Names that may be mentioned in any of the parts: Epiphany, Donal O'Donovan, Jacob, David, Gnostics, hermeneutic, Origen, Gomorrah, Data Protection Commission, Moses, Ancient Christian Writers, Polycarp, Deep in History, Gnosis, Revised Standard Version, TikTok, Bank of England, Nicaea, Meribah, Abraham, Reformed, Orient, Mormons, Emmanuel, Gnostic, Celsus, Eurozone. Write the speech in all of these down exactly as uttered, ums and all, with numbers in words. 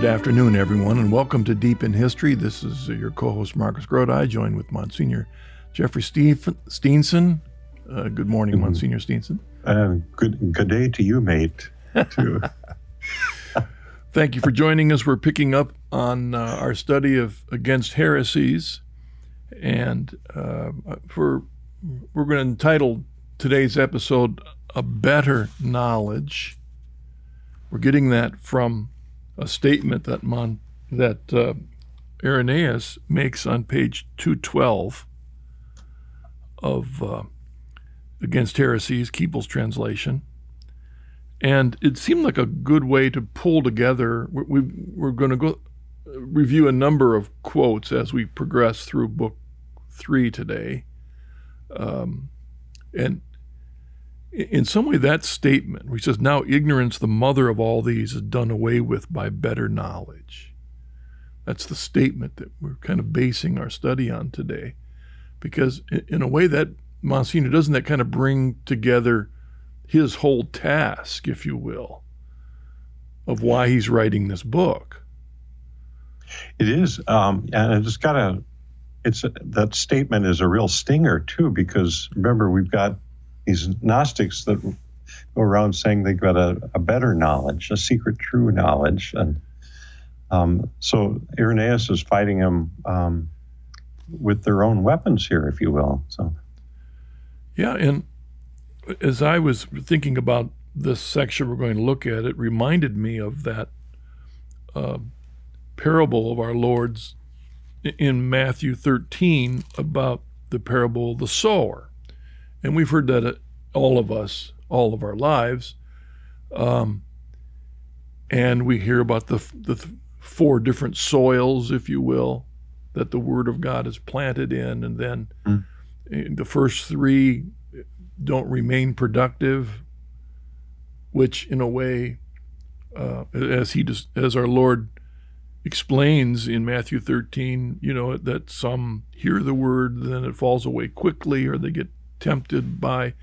Good afternoon, everyone, and welcome to Deep in History. This is your co-host, Marcus Grodi, joined with Monsignor Jeffrey Steenson. Uh, good morning, mm-hmm. Monsignor Steenson. Uh, good, good day to you, mate. Too. Thank you for joining us. We're picking up on uh, our study of Against Heresies, and uh, for, we're going to entitle today's episode, A Better Knowledge. We're getting that from a statement that Mon, that uh, Irenaeus makes on page two twelve of uh, Against Heresies, Keeble's translation. And it seemed like a good way to pull together. We, we're going to go review a number of quotes as we progress through book three today. Um, and in some way, that statement, where he says, now ignorance, the mother of all these, is done away with by better knowledge. That's the statement that we're kind of basing our study on today. Because in a way, that, Monsignor, doesn't that kind of bring together his whole task, if you will, of why he's writing this book? It is, um, and it's got a, it's a, that statement is a real stinger too, because remember, we've got these Gnostics that go around saying they've got a, a better knowledge, a secret true knowledge, and um, so Irenaeus is fighting them um, with their own weapons here, if you will. So, yeah, and as I was thinking about this section we're going to look at, it reminded me of that uh, parable of our Lord's in Matthew thirteen about the parable of the sower. And we've heard that all of us, all of our lives. Um, and we hear about the, the four different soils, if you will, that the Word of God is planted in. And then mm. the first three don't remain productive, which in a way, uh, as he just, as our Lord explains in Matthew thirteen, you know, that some hear the word, then it falls away quickly, or they get tempted by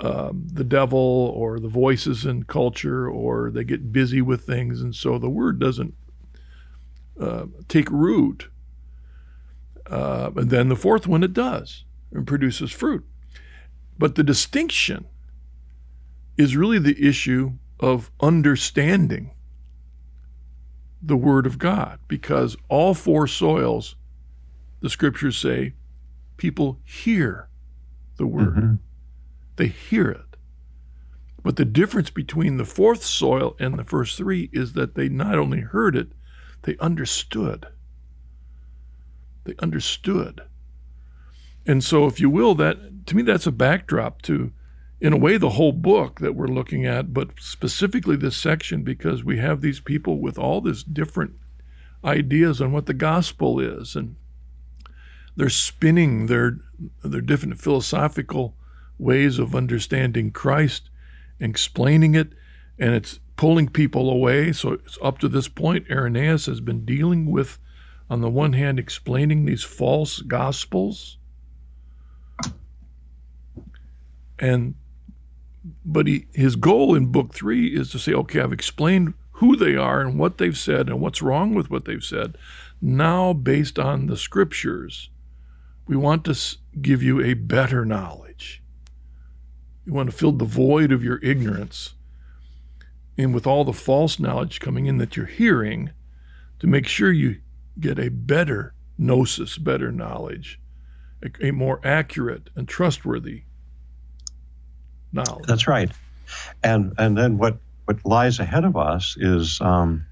um, the devil or the voices in culture, or they get busy with things, and so the word doesn't uh, take root. Uh, and then the fourth one, it does and produces fruit. But the distinction is really the issue of understanding the Word of God, because all four soils, the Scriptures say, people hear the Word. Mm-hmm. They hear it. But the difference between the fourth soil and the first three is that they not only heard it, they understood. They understood. And so, if you will, that to me, that's a backdrop to, in a way, the whole book that we're looking at, but specifically this section, because we have these people with all this different ideas on what the gospel is, and they're spinning their their different philosophical ways of understanding Christ and explaining it, and it's pulling people away. So it's up to this point, Irenaeus has been dealing with, on the one hand, explaining these false gospels. And but he, his goal in book three is to say, okay, I've explained who they are and what they've said and what's wrong with what they've said. Now, based on the Scriptures, we want to give you a better knowledge. We want to fill the void of your ignorance, and with all the false knowledge coming in that you're hearing, to make sure you get a better gnosis, better knowledge, a, a more accurate and trustworthy knowledge. That's right, and and then what, what lies ahead of us is um,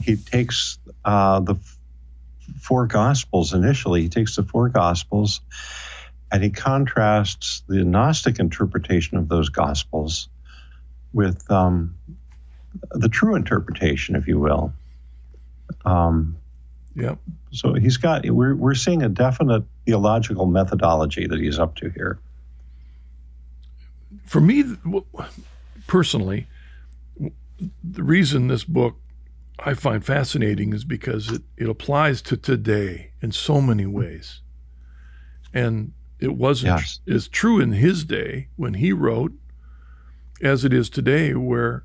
he takes uh, the f- four Gospels initially. He takes the four Gospels, and he contrasts the Gnostic interpretation of those Gospels with um, the true interpretation, if you will. Um, yeah. So he's got we're we're seeing a definite theological methodology that he's up to here. For me, personally, the reason this book I find fascinating is because it, it applies to today in so many ways. And it wasn't yes. as true in his day when he wrote as it is today, where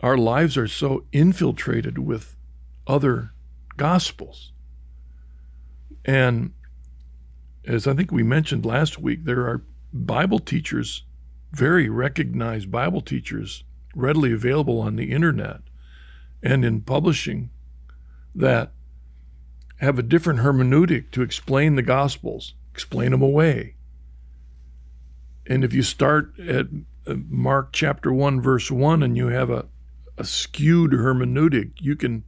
our lives are so infiltrated with other gospels. And as I think we mentioned last week, there are Bible teachers, very recognized Bible teachers, readily available on the internet and in publishing, that have a different hermeneutic to explain the gospels, explain them away. And if you start at Mark chapter one, verse one, and you have a, a skewed hermeneutic, you can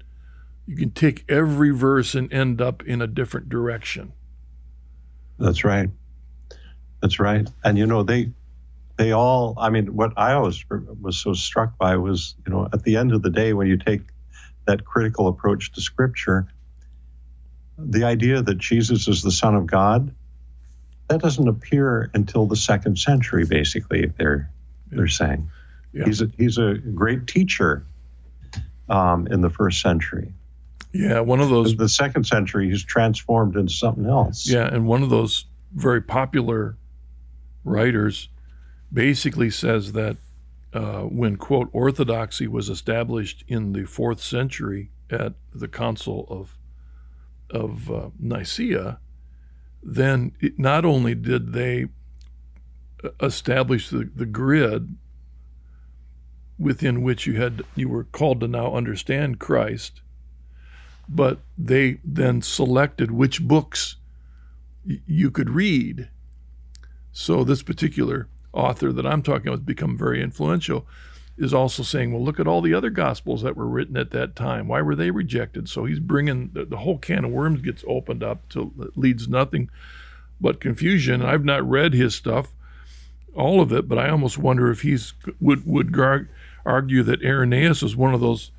you can take every verse and end up in a different direction. That's right. That's right. And, you know, they they all, I mean, what I always was so struck by was, you know, at the end of the day, when you take that critical approach to Scripture, the idea that Jesus is the Son of God, that doesn't appear until the second century, basically, they're they're saying. Yeah. He's a, he's a great teacher um, in the first century. Yeah, one of those... The second century, he's transformed into something else. Yeah, and one of those very popular writers basically says that uh, when, quote, orthodoxy was established in the fourth century at the Council of of uh, Nicaea, then it, not only did they establish the, the grid within which you had you were called to now understand Christ, but they then selected which books y- you could read. So this particular author that I'm talking about has become very influential, is also saying, well, look at all the other gospels that were written at that time. Why were they rejected? So he's bringing, the, the whole can of worms gets opened up to leads nothing but confusion. I've not read his stuff, all of it, but I almost wonder if he's would, would gar- argue that Irenaeus is one of those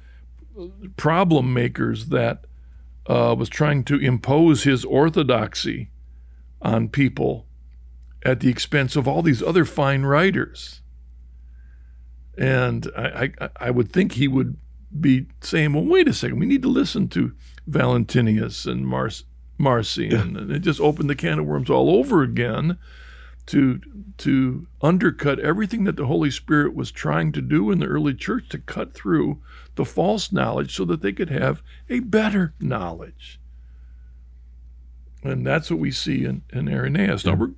problem makers that uh, was trying to impose his orthodoxy on people at the expense of all these other fine writers. And I, I, I would think he would be saying, well, wait a second, we need to listen to Valentinius and Mar- Marcion. Yeah. And it just opened the can of worms all over again to to undercut everything that the Holy Spirit was trying to do in the early church, to cut through the false knowledge so that they could have a better knowledge. And that's what we see in, in Irenaeus. Yeah. Now, we're,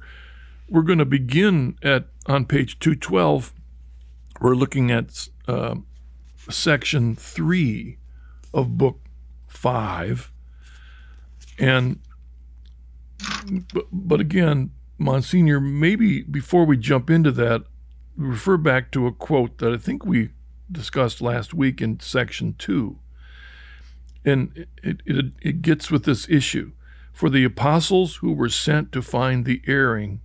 we're going to begin at on page two twelve. We're looking at uh, section three of book five. And, but again, Monsignor, maybe before we jump into that, refer back to a quote that I think we discussed last week in section two. And it, it, it gets with this issue. For the apostles who were sent to find the erring,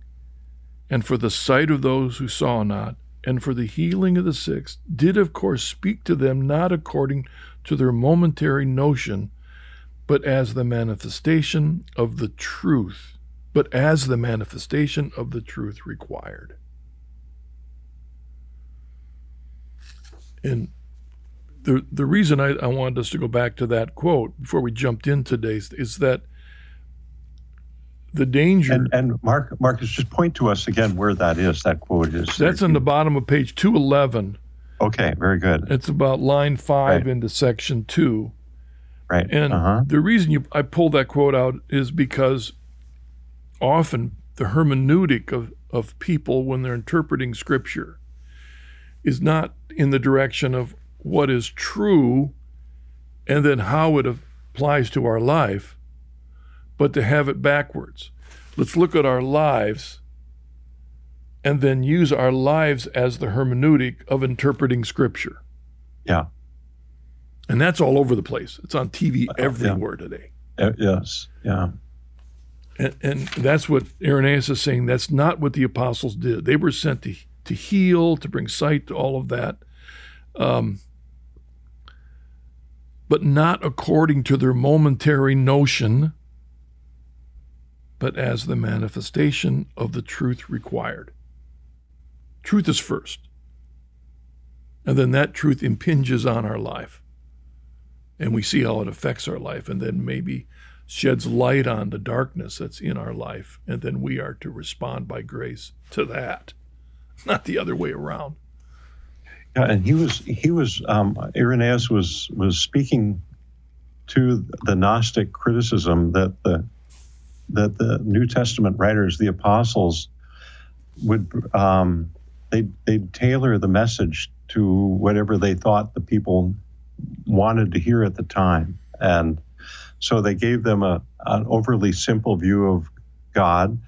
and for the sight of those who saw not, and for the healing of the sick, did of course speak to them not according to their momentary notion, but as the manifestation of the truth, but as the manifestation of the truth required. And the the reason I, I wanted us to go back to that quote before we jumped in today is that the danger, and, and Mark, Marcus, just point to us again where that is. That quote is. That's in the bottom of page two eleven. Okay, very good. It's about line five right. into section two. Right. And uh-huh. the reason you I pulled that quote out is because often the hermeneutic of, of people when they're interpreting Scripture is not in the direction of what is true, and then how it applies to our life, but to have it backwards. Let's look at our lives and then use our lives as the hermeneutic of interpreting Scripture. Yeah. And that's all over the place. It's on T V everywhere yeah. today. Uh, yes, yeah. And, and that's what Irenaeus is saying. That's not what the apostles did. They were sent to, to heal, to bring sight, to all of that, um, but not according to their momentary notion, but as the manifestation of the truth required. Truth is first. And then that truth impinges on our life. And we see how it affects our life, and then maybe sheds light on the darkness that's in our life. And then we are to respond by grace to that, not the other way around. Yeah, and he was he was um, Irenaeus was was speaking to the Gnostic criticism that the that the New Testament writers, the apostles, would um, they they'd tailor the message to whatever they thought the people wanted to hear at the time, and so they gave them a an overly simple view of God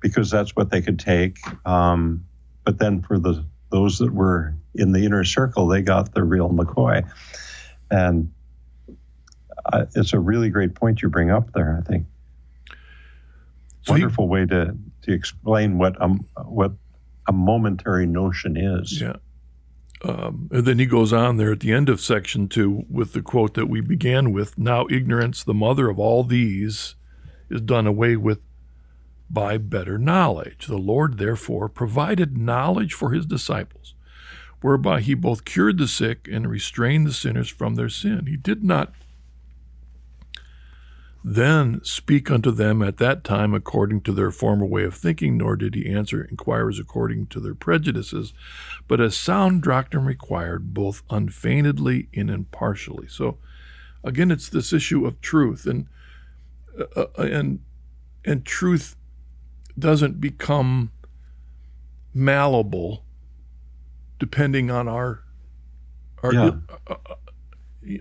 because that's what they could take. Um, but then for the those that were in the inner circle, they got the real McCoy. And uh, it's a really great point you bring up there, I think. So Wonderful he, way to, to explain what um what a momentary notion is. Yeah. Um, and then he goes on there at the end of section two with the quote that we began with, "Now ignorance, the mother of all these, is done away with by better knowledge. The Lord, therefore, provided knowledge for his disciples, whereby he both cured the sick and restrained the sinners from their sin. He did not then speak unto them at that time according to their former way of thinking, nor did he answer inquirers according to their prejudices, but as sound doctrine required, both unfeignedly and impartially." So again, it's this issue of truth, and uh, and and truth doesn't become malleable depending on our our, yeah. uh,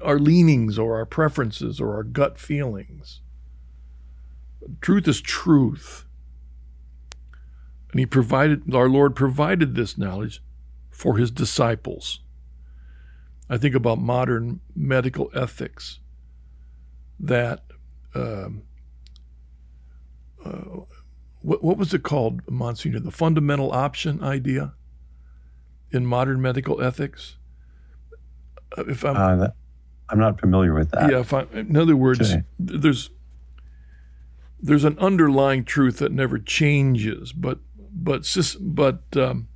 our leanings or our preferences or our gut feelings. Truth is truth. And he provided, our Lord provided this knowledge for his disciples. I think about modern medical ethics that, um, uh, what, what was it called, Monsignor? The fundamental option idea in modern medical ethics? If I'm, uh, that, I'm not familiar with that. Yeah. If I, in other words, okay. there's there's an underlying truth that never changes, but but but um,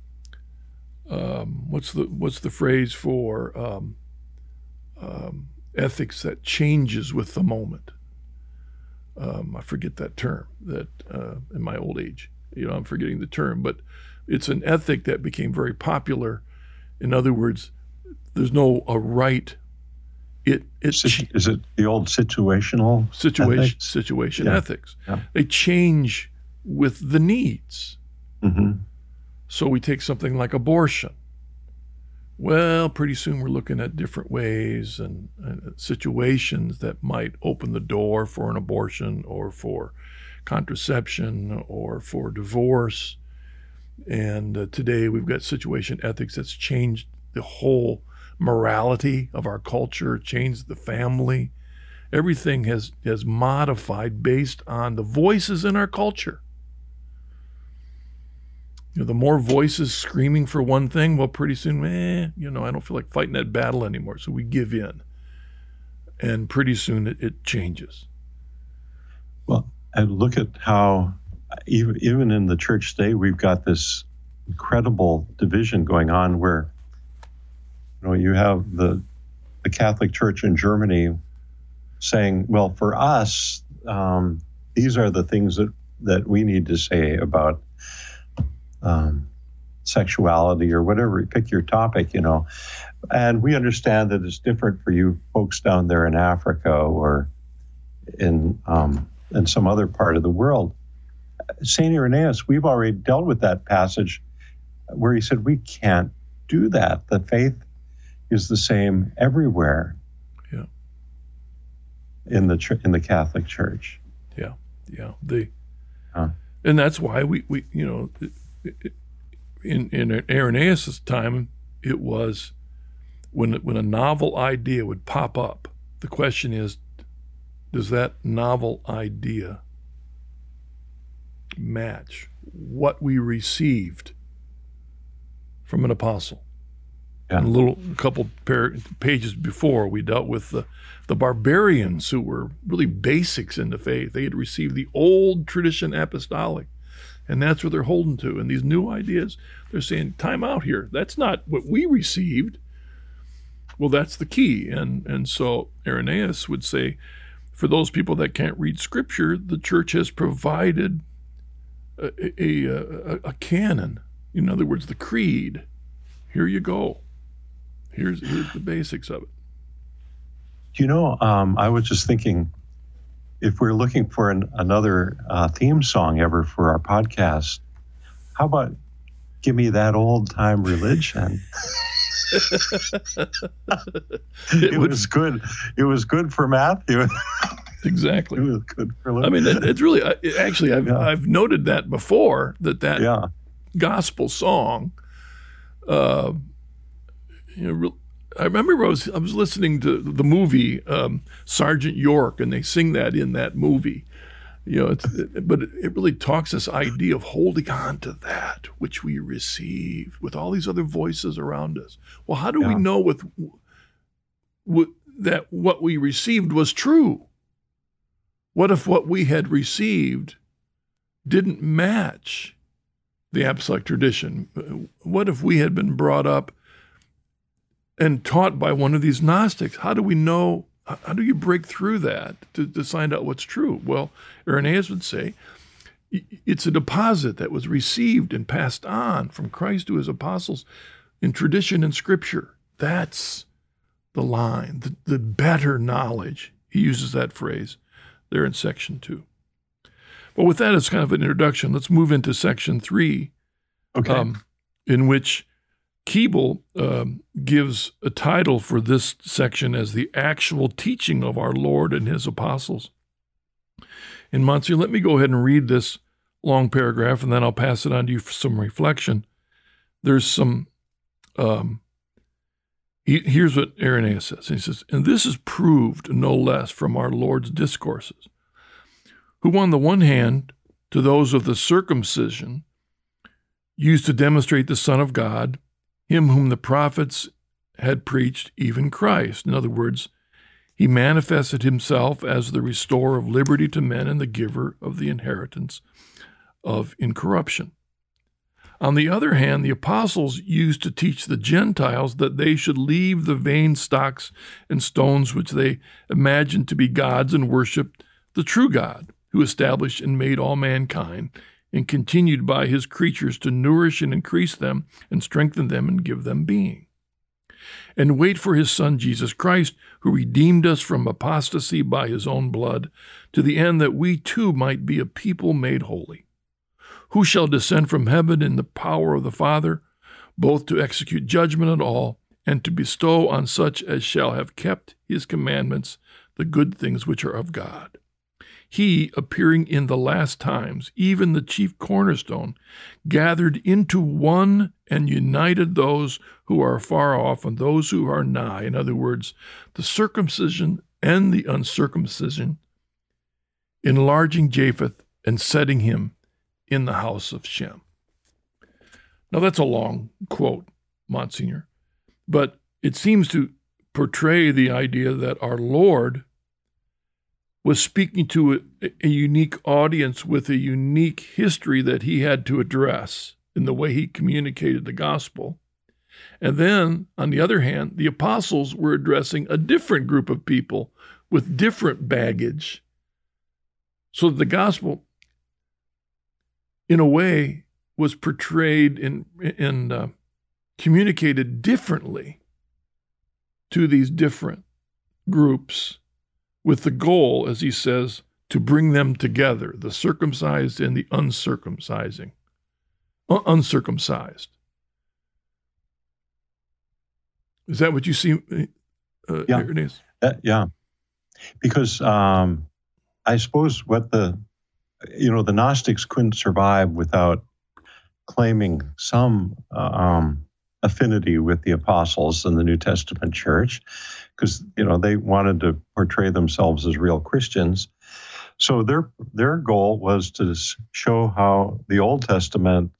um, what's the what's the phrase for um, um, ethics that changes with the moment? Um, I forget that term. That uh, in my old age, you know, I'm forgetting the term, but it's an ethic that became very popular. In other words, there's no a right. It it is it the old situational situation ethics? situation yeah. ethics. Yeah. They change with the needs. Mm-hmm. So we take something like abortion. Well, pretty soon we're looking at different ways and, and situations that might open the door for an abortion or for contraception or for divorce. And uh, today we've got situation ethics that's changed the whole morality of our culture, changed the family. Everything has, has modified based on the voices in our culture. You know, the more voices screaming for one thing, well, pretty soon, eh, you know, I don't feel like fighting that battle anymore, so we give in. And pretty soon it, it changes. Well, and look at how, even, even in the church today, we've got this incredible division going on where you know, you have the the Catholic Church in Germany saying, well, for us, um, these are the things that, that we need to say about um, sexuality or whatever, pick your topic, you know. And we understand that it's different for you folks down there in Africa or in um, in some other part of the world. Saint Irenaeus, we've already dealt with that passage where he said, we can't do that. The faith is the same everywhere. Yeah. In the in the Catholic Church. Yeah, yeah. The, huh. And that's why we, we you know, it, it, in in Irenaeus' time, it was when when a novel idea would pop up. The question is, does that novel idea match what we received from an apostle? Yeah. A little a couple pages before, we dealt with the, the barbarians who were really basics in the faith. They had received the old tradition apostolic, and that's what they're holding to. And these new ideas, they're saying, time out here. That's not what we received. Well, that's the key. And, and so Irenaeus would say, for those people that can't read Scripture, the church has provided a, a, a, a canon. In other words, the creed. Here you go. Here's, here's the basics of it. You know, um, I was just thinking, if we're looking for an, another uh, theme song ever for our podcast, how about Give Me That Old Time Religion? it, it was, was good. It was good for Matthew. Exactly. It was good for Luke. I mean, it, it's really, it, actually, I've, yeah. I've noted that before, that that yeah. gospel song, uh, you know, re- I remember I was I was listening to the movie um, Sergeant York, and they sing that in that movie, you know. It's, it, but it really talks this idea of holding on to that which we receive with all these other voices around us. Well, how do yeah. we know with, with that what we received was true? What if what we had received didn't match the apostolic tradition? What if we had been brought up and taught by one of these Gnostics? How do we know, how do you break through that to, to find out what's true? Well, Irenaeus would say, it's a deposit that was received and passed on from Christ to his apostles in tradition and scripture. That's the line, the, the better knowledge. He uses that phrase there in section two. But with that as kind of an introduction, let's move into section three, okay, um, in which Keeble um, gives a title for this section as the actual teaching of our Lord and his apostles. And Monsignor, let me go ahead and read this long paragraph, and then I'll pass it on to you for some reflection. There's some, um, he, here's what Irenaeus says. He says, "And this is proved no less from our Lord's discourses, who on the one hand, to those of the circumcision, used to demonstrate the Son of God, him whom the prophets had preached, even Christ." In other words, he manifested himself as the restorer of liberty to men and the giver of the inheritance of incorruption. On the other hand, the apostles used to teach the Gentiles that they should leave the vain stocks and stones which they imagined to be gods and worship the true God, who established and made all mankind, and continued by his creatures to nourish and increase them and strengthen them and give them being. And wait for his Son, Jesus Christ, who redeemed us from apostasy by his own blood, to the end that we too might be a people made holy, who shall descend from heaven in the power of the Father, both to execute judgment on all, and to bestow on such as shall have kept his commandments the good things which are of God. He, appearing in the last times, even the chief cornerstone, gathered into one and united those who are far off and those who are nigh. In other words, the circumcision and the uncircumcision, enlarging Japheth and setting him in the house of Shem. Now, that's a long quote, Monsignor, but it seems to portray the idea that our Lord was speaking to a, a unique audience with a unique history that he had to address in the way he communicated the gospel. And then, on the other hand, the apostles were addressing a different group of people with different baggage. So the gospel, in a way, was portrayed and and uh, communicated differently to these different groups, with the goal, as he says, to bring them together, the circumcised and the uncircumcising, uh, uncircumcised. Is that what you see, uh, yeah. Irenaeus? Uh, yeah, because um, I suppose what the, you know, the Gnostics couldn't survive without claiming some uh, um, affinity with the apostles in the New Testament church, because, you know, they wanted to portray themselves as real Christians. So their their goal was to show how the Old Testament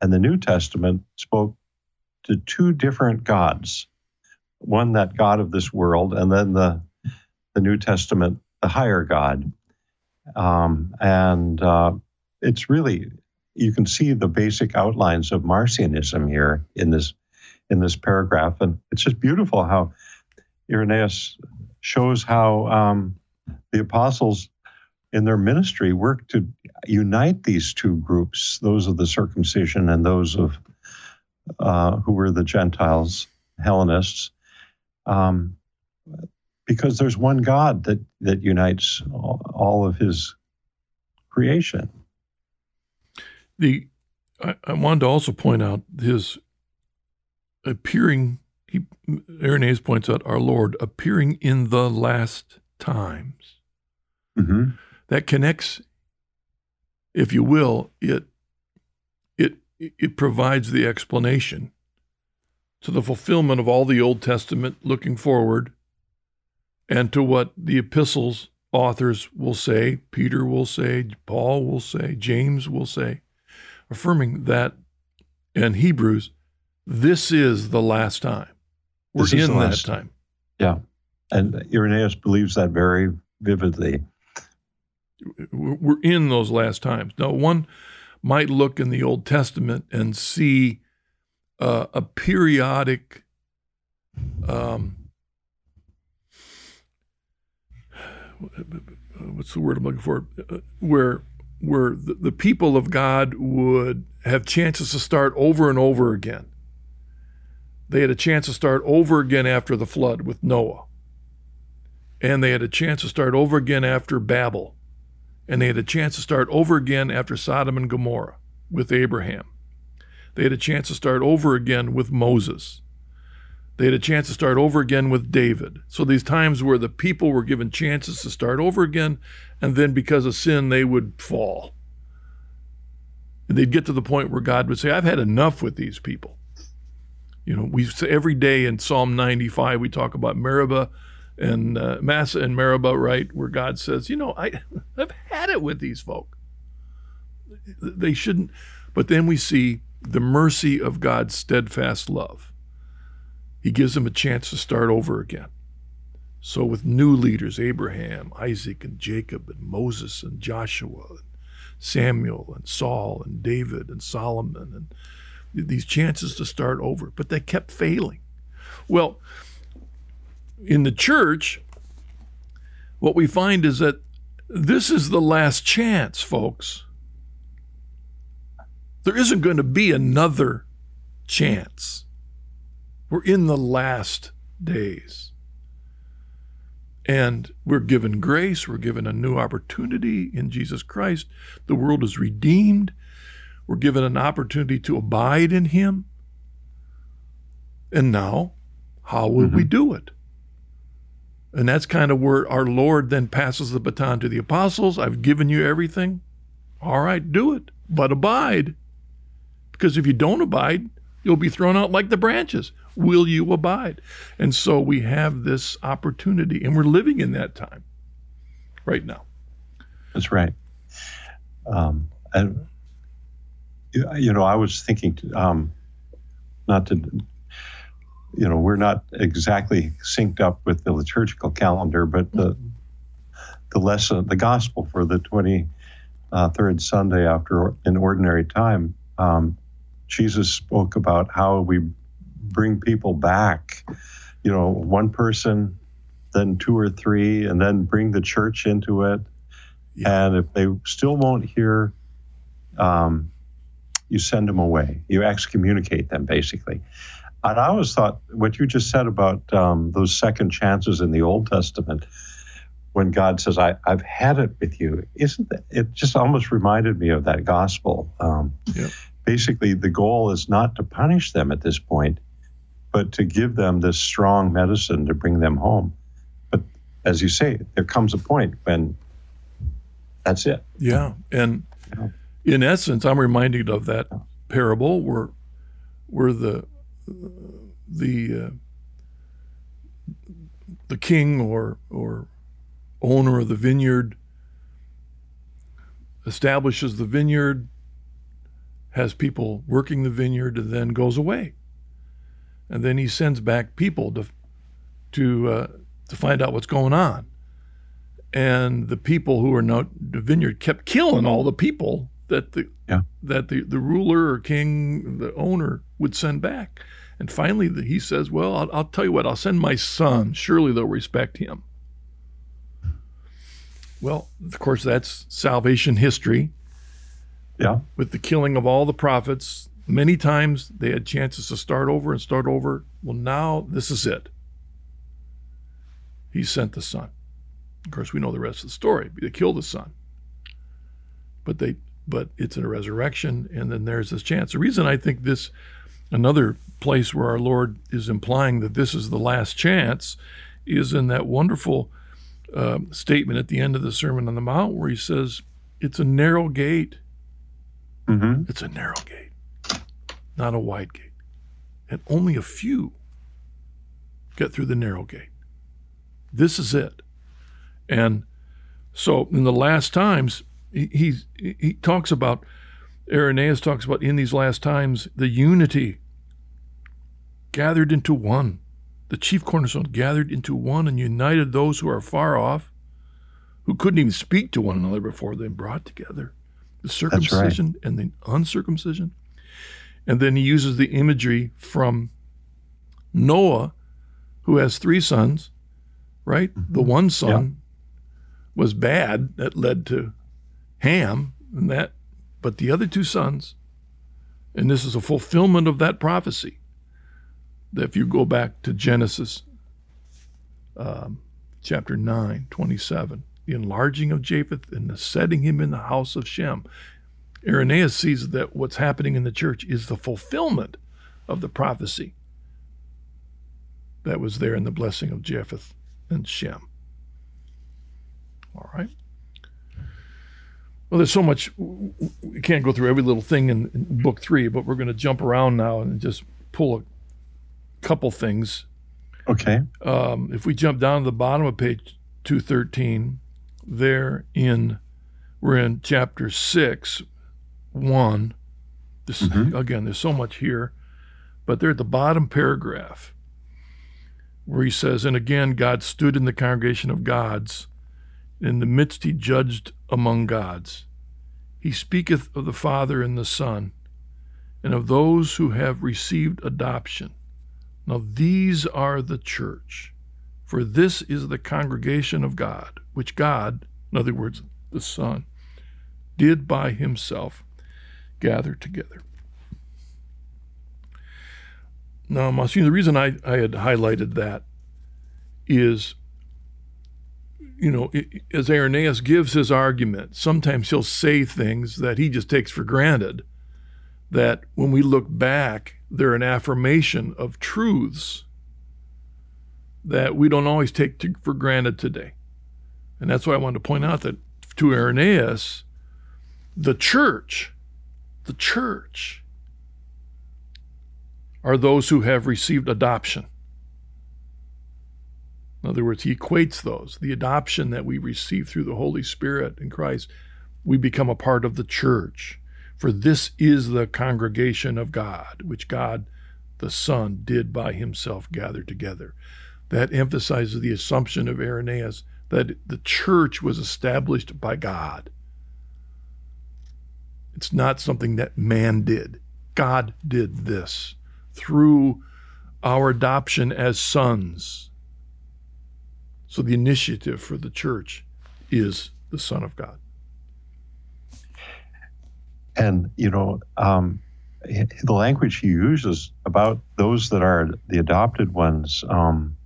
and the New Testament spoke to two different gods, one, that God of this world, and then the the New Testament, the higher God. Um, and uh, it's really, you can see the basic outlines of Marcionism here in this in this paragraph. And it's just beautiful how Irenaeus shows how um, the apostles in their ministry worked to unite these two groups, those of the circumcision and those of uh, who were the Gentiles, Hellenists, um, because there's one God that, that unites all, all of his creation. The I, I wanted to also point out his appearing, he, Irenaeus points out our Lord appearing in the last times. Mm-hmm. That connects, if you will, it it it provides the explanation to the fulfillment of all the Old Testament looking forward and to what the epistles authors will say, Peter will say, Paul will say, James will say, affirming that, and Hebrews, this is the last time. We're this in that time. Yeah, and Irenaeus believes that very vividly. We're in those last times. Now, one might look in the Old Testament and see uh, a periodic um, what's the word I'm looking for? Where where the, the people of God would have chances to start over and over again. They had a chance to start over again after the flood with Noah. And they had a chance to start over again after Babel. And they had a chance to start over again after Sodom and Gomorrah with Abraham. They had a chance to start over again with Moses. They had a chance to start over again with David. So these times where the people were given chances to start over again, and then because of sin, they would fall. And they'd get to the point where God would say, I've had enough with these people. You know, we say every day in Psalm ninety-five, we talk about Meribah, and uh, Massa and Meribah, right, where God says, you know, I, I've had it with these folk. They shouldn't. But then we see the mercy of God's steadfast love. He gives them a chance to start over again. So with new leaders, Abraham, Isaac, and Jacob, and Moses, and Joshua, and Samuel, and Saul, and David, and Solomon, and these chances to start over. But they kept failing. Well, in the church, what we find is that this is the last chance, folks. There isn't going to be another chance. We're in the last days. And we're given grace. We're given a new opportunity in Jesus Christ. The world is redeemed. We're given an opportunity to abide in him. And now, how will mm-hmm. we do it? And that's kind of where our Lord then passes the baton to the apostles. I've given you everything. All right, do it, but abide. Because if you don't abide, you'll be thrown out like the branches. Will you abide? And so we have this opportunity, and we're living in that time right now. That's right. Um, and, you know, I was thinking, um, not to... You know, we're not exactly synced up with the liturgical calendar, but the the lesson, the gospel for the twenty-third Sunday after in ordinary time, um, Jesus spoke about how we bring people back. You know, one person, then two or three, and then bring the church into it. Yeah. And if they still won't hear, um, you send them away. You excommunicate them, basically. And I always thought what you just said about um, those second chances in the Old Testament, when God says, I, I've had it with you, isn't that, it just almost reminded me of that gospel. Um, yeah. Basically, the goal is not to punish them at this point, but to give them this strong medicine to bring them home. But as you say, there comes a point when that's it. Yeah, and yeah. in essence, I'm reminded of that parable where, where the... the uh, the king or or owner of the vineyard establishes the vineyard, has people working the vineyard, and then goes away, and then he sends back people to to uh, to find out what's going on, and the people who are not the vineyard kept killing all the people that the yeah. that the, the ruler or king, the owner, would send back. And finally, the, he says, well, I'll, I'll tell you what, I'll send my son. Surely they'll respect him. Well, of course, that's salvation history. Yeah. With the killing of all the prophets, many times they had chances to start over and start over. Well, now this is it. He sent the son. Of course, we know the rest of the story. They killed the son. But they, but it's in a resurrection, and then there's this chance. The reason I think this, another place where our Lord is implying that this is the last chance, is in that wonderful uh, statement at the end of the Sermon on the Mount where he says, it's a narrow gate. Mm-hmm. It's a narrow gate, not a wide gate. And only a few get through the narrow gate. This is it. And so in the last times, he, he's, he talks about, Irenaeus talks about in these last times, the unity gathered into one. The chief cornerstone gathered into one and united those who are far off, who couldn't even speak to one another before, they brought together. The circumcision right. and the uncircumcision. And then he uses the imagery from Noah, who has three sons, right? Mm-hmm. The one son yeah. was bad. That led to Ham and that. But the other two sons, and this is a fulfillment of that prophecy, that if you go back to Genesis um, chapter nine, twenty-seven, the enlarging of Japheth and the setting him in the house of Shem. Irenaeus sees that what's happening in the church is the fulfillment of the prophecy that was there in the blessing of Japheth and Shem. All right. Well, there's so much. We can't go through every little thing in, in book three, but we're going to jump around now and just pull a couple things. Okay. Um, if we jump down to the bottom of page two thirteen, there in, we're in chapter six, one. This, mm-hmm. Again, there's so much here, but they're at the bottom paragraph where he says, and again, God stood in the congregation of gods. In the midst he judged among gods. He speaketh of the Father and the Son, and of those who have received adoption. Now these are the church, for this is the congregation of God, which God, in other words, the Son, did by himself gather together. Now, Monsignor, the reason I, I had highlighted that is, you know, it, as Irenaeus gives his argument, sometimes he'll say things that he just takes for granted, that when we look back, they're an affirmation of truths that we don't always take to, for granted today. And that's why I wanted to point out that to Irenaeus, the church, the church are those who have received adoption. In other words, he equates those. The adoption that we receive through the Holy Spirit in Christ, we become a part of the church. For this is the congregation of God, which God the Son did by himself gather together. That emphasizes the assumption of Irenaeus that the church was established by God. It's not something that man did. God did this through our adoption as sons. So the initiative for the church is the Son of God. And, you know, um, the language he uses about those that are the adopted ones, um,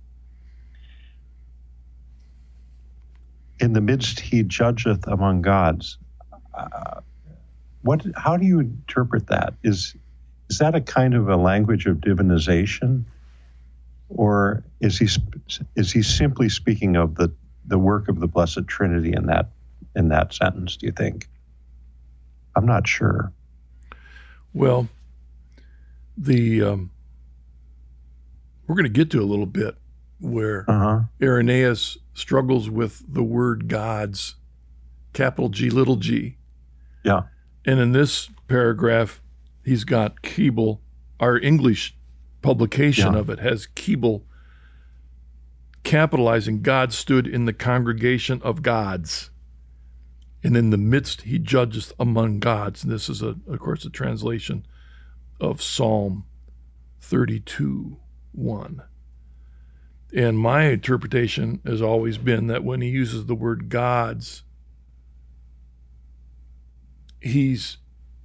in the midst he judgeth among gods. Uh, what? How do you interpret that? Is is that a kind of a language of divinization, or is he is he simply speaking of the, the work of the Blessed Trinity in that in that sentence? Do you think? I'm not sure. Well, the um, we're going to get to a little bit where uh-huh. Irenaeus struggles with the word gods, capital G, little g. Yeah. And in this paragraph, he's got Keeble. Our English publication yeah. of it has Keeble capitalizing God stood in the congregation of gods. And in the midst, he judgeth among gods. And this is, a, of course, a translation of Psalm thirty-two, one. And my interpretation has always been that when he uses the word gods, he's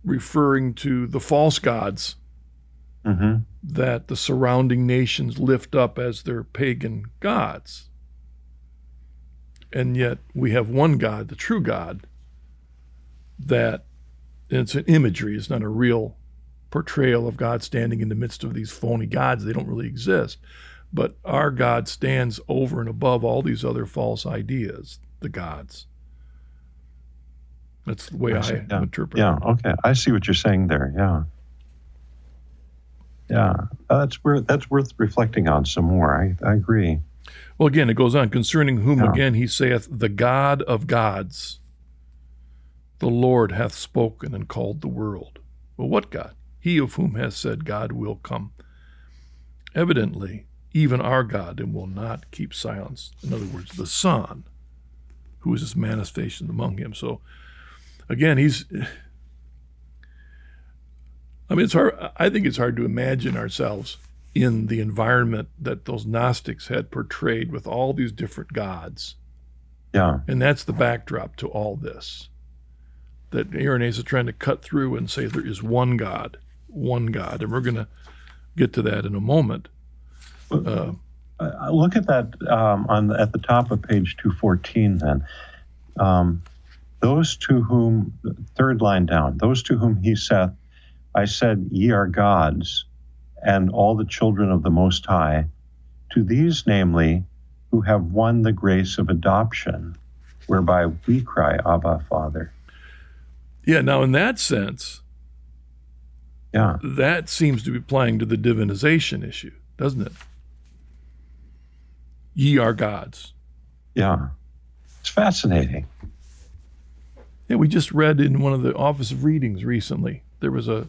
referring to the false gods mm-hmm. that the surrounding nations lift up as their pagan gods. and yet we have one God, the true God, that it's an imagery. It's not a real portrayal of God standing in the midst of these phony gods. They don't really exist. But our God stands over and above all these other false ideas, the gods. That's the way I, I yeah. interpret yeah. it. Yeah, okay. I see what you're saying there, yeah. Yeah, uh, that's, worth, that's worth reflecting on some more. I, I agree. Well, again, it goes on. Concerning whom, yeah. again, he saith, the God of gods, the Lord hath spoken and called the world. Well, what God? He of whom has said, God will come. Evidently, even our God, and will not keep silence. In other words, the Son, who is his manifestation among him. So, again, he's... I mean, it's hard. I think it's hard to imagine ourselves in the environment that those Gnostics had portrayed with all these different gods. Yeah. And that's the backdrop to all this, that Irenaeus is trying to cut through and say there is one God, one God. And we're going to get to that in a moment. Uh, Look at that um, on the, at the top of page two fourteen then. Um, those to whom, third line down, those to whom he saith, I said, ye are gods, and all the children of the Most High, to these, namely, who have won the grace of adoption, whereby we cry, Abba, Father. Yeah, now in that sense, yeah, that seems to be applying to the divinization issue, doesn't it? Ye are gods. Yeah, it's fascinating. Yeah, we just read in one of the Office of Readings recently, there was a,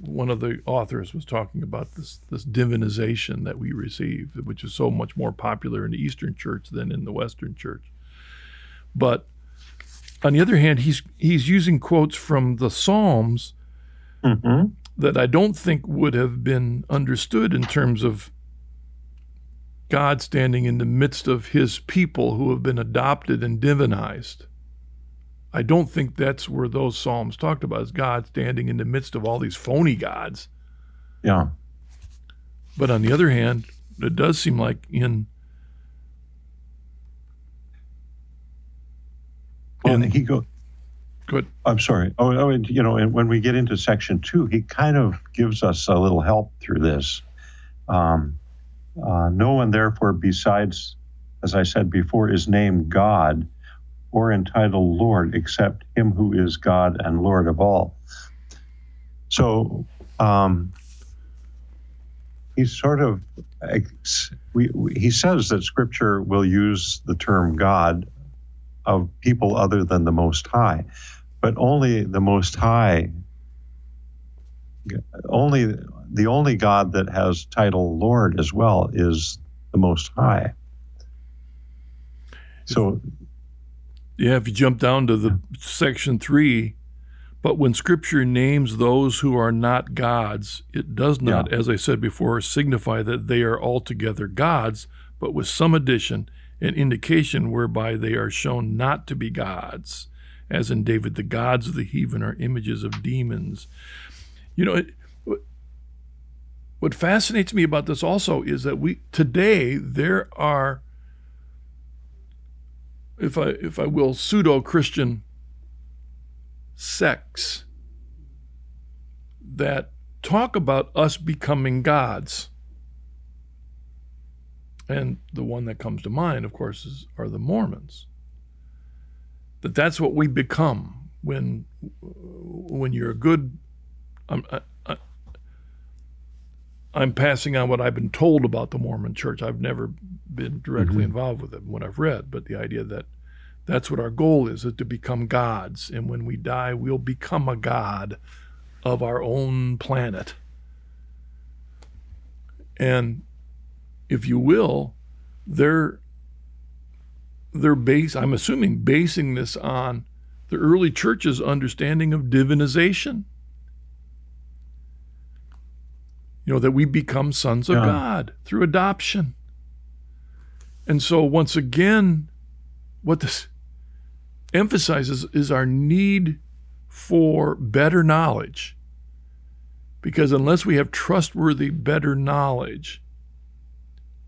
one of the authors was talking about this, this divinization that we receive, which is so much more popular in the Eastern Church than in the Western Church. But on the other hand, he's he's using quotes from the Psalms mm-hmm. that I don't think would have been understood in terms of God standing in the midst of his people who have been adopted and divinized. I don't think that's where those Psalms talked about, is God standing in the midst of all these phony gods. Yeah. But on the other hand, it does seem like in... Well, in, he go, go I'm sorry. Oh, oh, and, you know, and when we get into section two, he kind of gives us a little help through this. Um, uh, no one, therefore, besides, as I said before, is named God, or entitled Lord, except him who is God and Lord of all. So um, he's sort of, we, we, he says that Scripture will use the term God of people other than the Most High, but only the Most High, only the only God that has title Lord as well is the Most High. So... Yeah, if you jump down to the section three, but when Scripture names those who are not gods, it does not, yeah. as I said before, signify that they are altogether gods, but with some addition, an indication whereby they are shown not to be gods, as in David, the gods of the heathen are images of demons. You know, it, what fascinates me about this also is that we today there are, if I if I will, pseudo-Christian sects that talk about us becoming gods. And the one that comes to mind, of course, is, are the Mormons. That that's what we become when when you're a good... I'm, I, I, I'm passing on what I've been told about the Mormon Church. I've never... been directly mm-hmm. involved with it, what I've read, but the idea that that's what our goal is, is to become gods, and when we die, we'll become a god of our own planet. And if you will, they're they're base, I'm assuming, basing this on the early church's understanding of divinization. You know, that we become sons yeah. of God through adoption. And so once again, what this emphasizes is our need for better knowledge. Because unless we have trustworthy, better knowledge,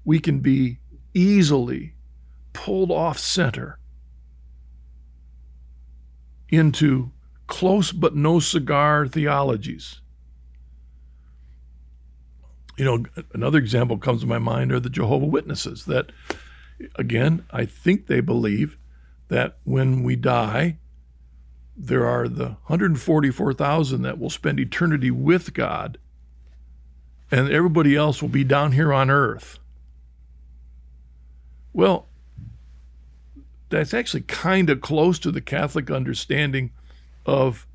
we can be easily pulled off center into close but no cigar theologies. You know, another example comes to my mind are the Jehovah's Witnesses that, again, I think they believe that when we die, there are the one hundred forty-four thousand that will spend eternity with God, and everybody else will be down here on earth. Well, that's actually kind of close to the Catholic understanding of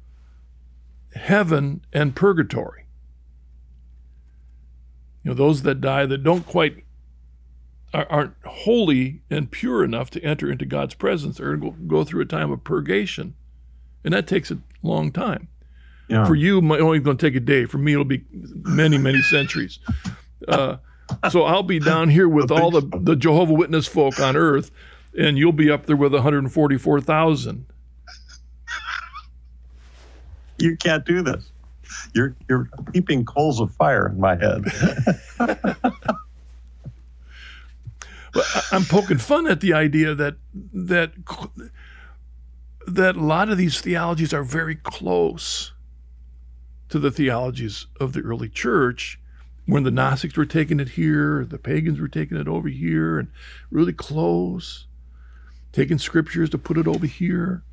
heaven and purgatory. You know, those that die that don't quite, aren't holy and pure enough to enter into God's presence or go through a time of purgation. And that takes a long time. Yeah. For you, my only going to take a day. For me, it'll be many, many centuries. Uh, so I'll be down here with all the, the Jehovah's Witness folk on earth, and you'll be up there with one hundred forty-four thousand. You can't do this. You're you're heaping coals of fire in my head. But I'm poking fun at the idea that that that a lot of these theologies are very close to the theologies of the early church, when the Gnostics were taking it here, the pagans were taking it over here, and really close, taking scriptures to put it over here.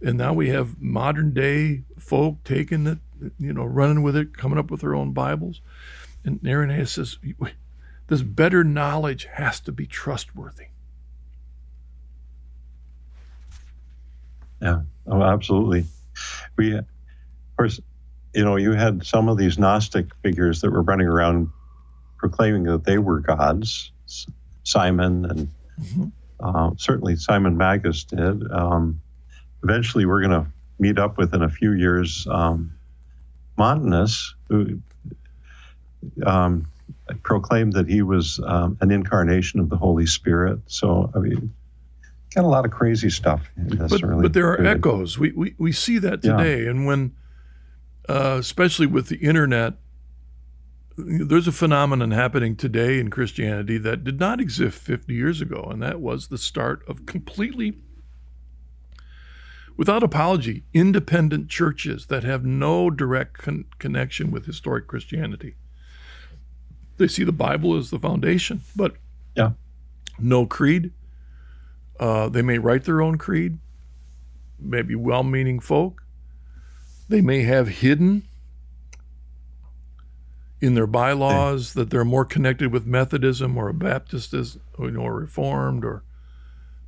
And now we have modern day folk taking it, you know, running with it, coming up with their own Bibles. And Irenaeus says, this better knowledge has to be trustworthy. Yeah, oh, absolutely. We, of course, you know, you had some of these Gnostic figures that were running around proclaiming that they were gods. Simon and mm-hmm. uh, certainly Simon Magus did. Um, eventually, we're going to meet up with in a few years um, Montanus, who um, proclaimed that he was um, an incarnation of the Holy Spirit. So, I mean, got a lot of crazy stuff in this but, early but there are period. Echoes. We, we we see that today. Yeah. And when, uh, especially with the internet, there's a phenomenon happening today in Christianity that did not exist fifty years ago. And that was the start of completely, without apology, independent churches that have no direct con- connection with historic Christianity. They see the Bible as the foundation, but yeah, no creed. Uh, they may write their own creed, maybe well-meaning folk. They may have hidden in their bylaws that they're more connected with Methodism or a Baptist or, you know, or Reformed, or,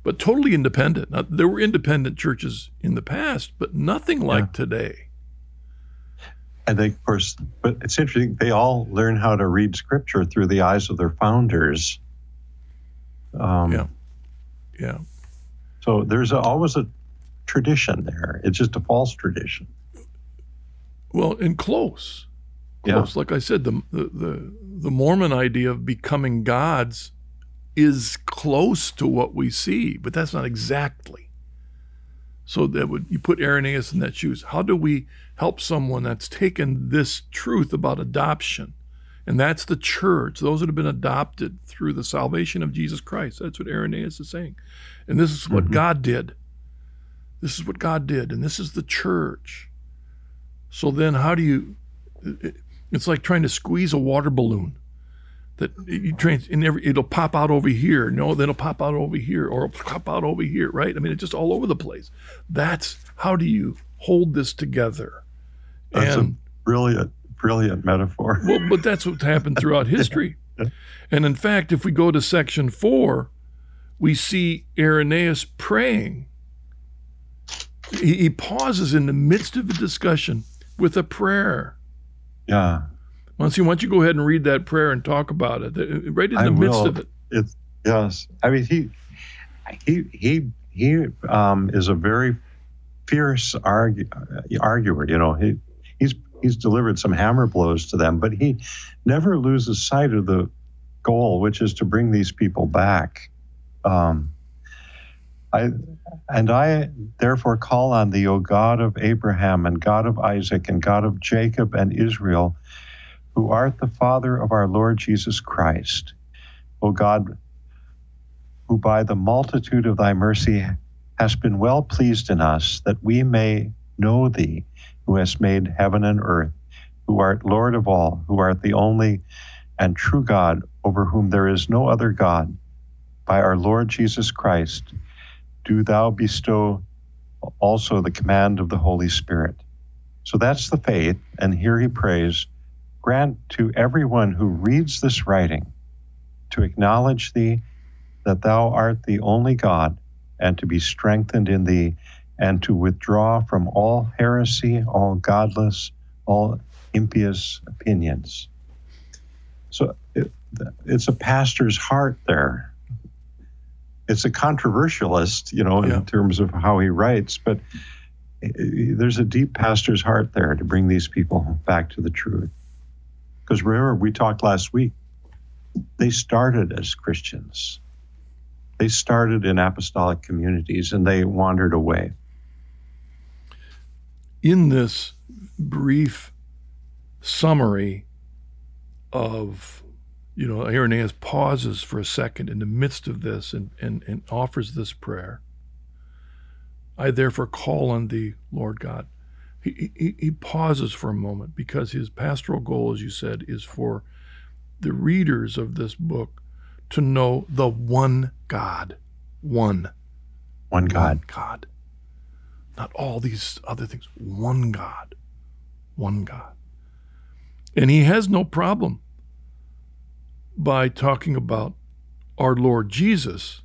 but totally independent. Now, there were independent churches in the past, but nothing like yeah. today. And they, of course, but it's interesting, they all learn how to read scripture through the eyes of their founders. Um, yeah. Yeah. So there's a, always a tradition there. It's just a false tradition. Well, and close. Close. Yeah. Like I said, the, the the the Mormon idea of becoming gods is close to what we see, but that's not exactly. So that would, you put Irenaeus in that shoes. How do we help someone that's taken this truth about adoption? And that's the church, those that have been adopted through the salvation of Jesus Christ. That's what Irenaeus is saying. And this is what mm-hmm. God did. This is what God did, and this is the church. So then how do you, it's like trying to squeeze a water balloon. That you train, in every, it'll pop out over here. No, then it'll pop out over here, or it'll pop out over here, right? I mean, it's just all over the place. That's, how do you hold this together? That's and, a brilliant... Brilliant metaphor. Well, but that's what's happened throughout history. Yeah. And in fact, if we go to section four, we see Irenaeus praying. He, he pauses in the midst of a discussion with a prayer. Yeah. Monsignor, why don't you go ahead and read that prayer and talk about it, right in the I midst will. of it. It's, yes. I mean, he he he he um, is a very fierce argue, arguer. You know, he he's. He's delivered some hammer blows to them, but he never loses sight of the goal, which is to bring these people back. Um, I and I therefore call on thee, O God of Abraham, and God of Isaac, and God of Jacob and Israel, who art the Father of our Lord Jesus Christ. O God, who by the multitude of thy mercy hast been well pleased in us, that we may know thee, who hast made heaven and earth, who art Lord of all, who art the only and true God, over whom there is no other God. By our Lord Jesus Christ, do thou bestow also the command of the Holy Spirit. So that's the faith, and here he prays, grant to everyone who reads this writing to acknowledge thee, that thou art the only God, and to be strengthened in thee, and to withdraw from all heresy, all godless, all impious opinions. So it, it's a pastor's heart there. It's a controversialist, you know, yeah. in terms of how he writes, but there's a deep pastor's heart there to bring these people back to the truth. Because remember, we talked last week, they started as Christians. They started in apostolic communities, and they wandered away. In this brief summary of, you know, Irenaeus pauses for a second in the midst of this and, and, and offers this prayer. I therefore call on thee, Lord God. He, he, he pauses for a moment because his pastoral goal, as you said, is for the readers of this book to know the one God. One. One God. One God. Not all these other things. One God. One God. And he has no problem by talking about our Lord Jesus .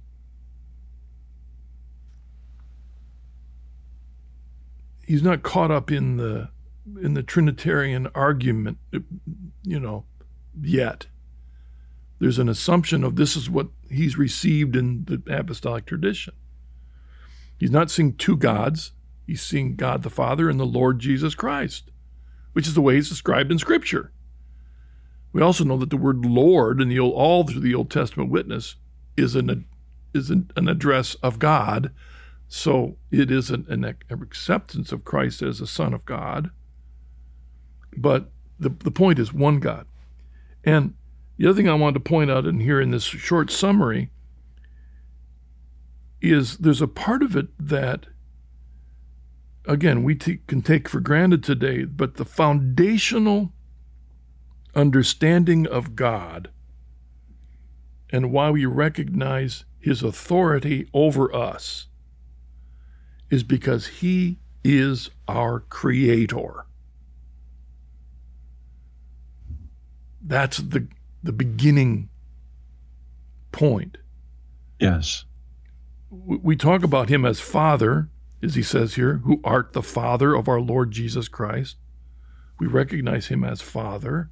He's not caught up in the in the Trinitarian argument, you know, yet. There's an assumption of this is what he's received in the apostolic tradition. He's not seeing two gods. He's seeing God the Father and the Lord Jesus Christ, which is the way he's described in Scripture. We also know that the word Lord in the old, all through the Old Testament witness is an is an, an address of God, so it is an, an acceptance of Christ as the Son of God. But the the point is one God, and the other thing I wanted to point out in here in this short summary is there's a part of it that, again, we t- can take for granted today, but the foundational understanding of God and why we recognize his authority over us is because he is our creator. That's the, the beginning point. Yes. We talk about him as Father, as he says here, who art the Father of our Lord Jesus Christ. We recognize him as Father.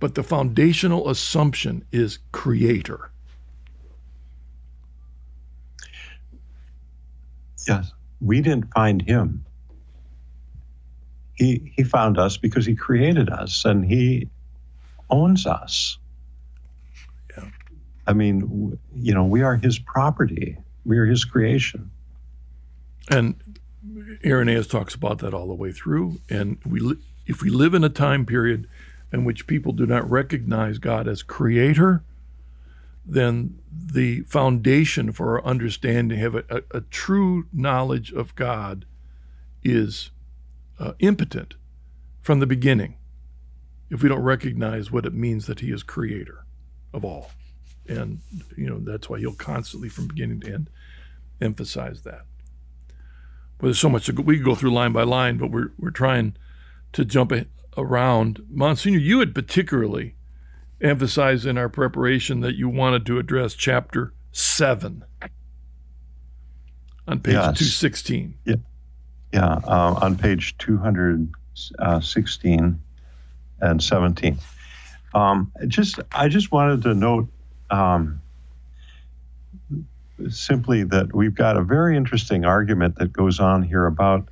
But the foundational assumption is creator. Yes, we didn't find him. He he found us because he created us and he owns us. Yeah. I mean, you know, we are his property. We are his creation. And Irenaeus talks about that all the way through. And we li- if we live in a time period in which people do not recognize God as creator, then the foundation for our understanding, have a, a, a true knowledge of God, is uh, impotent from the beginning if we don't recognize what it means that he is creator of all. And, you know, that's why he'll constantly, from beginning to end, emphasize that. Well, there's so much to go. We could go through line by line, but we're we're trying to jump ahead. Around Monsignor, you had particularly emphasized in our preparation that you wanted to address chapter seven on page yes. two sixteen. Yeah, yeah, uh, on page two hundred sixteen and seventeen. Um, just, I just wanted to note um, simply that we've got a very interesting argument that goes on here about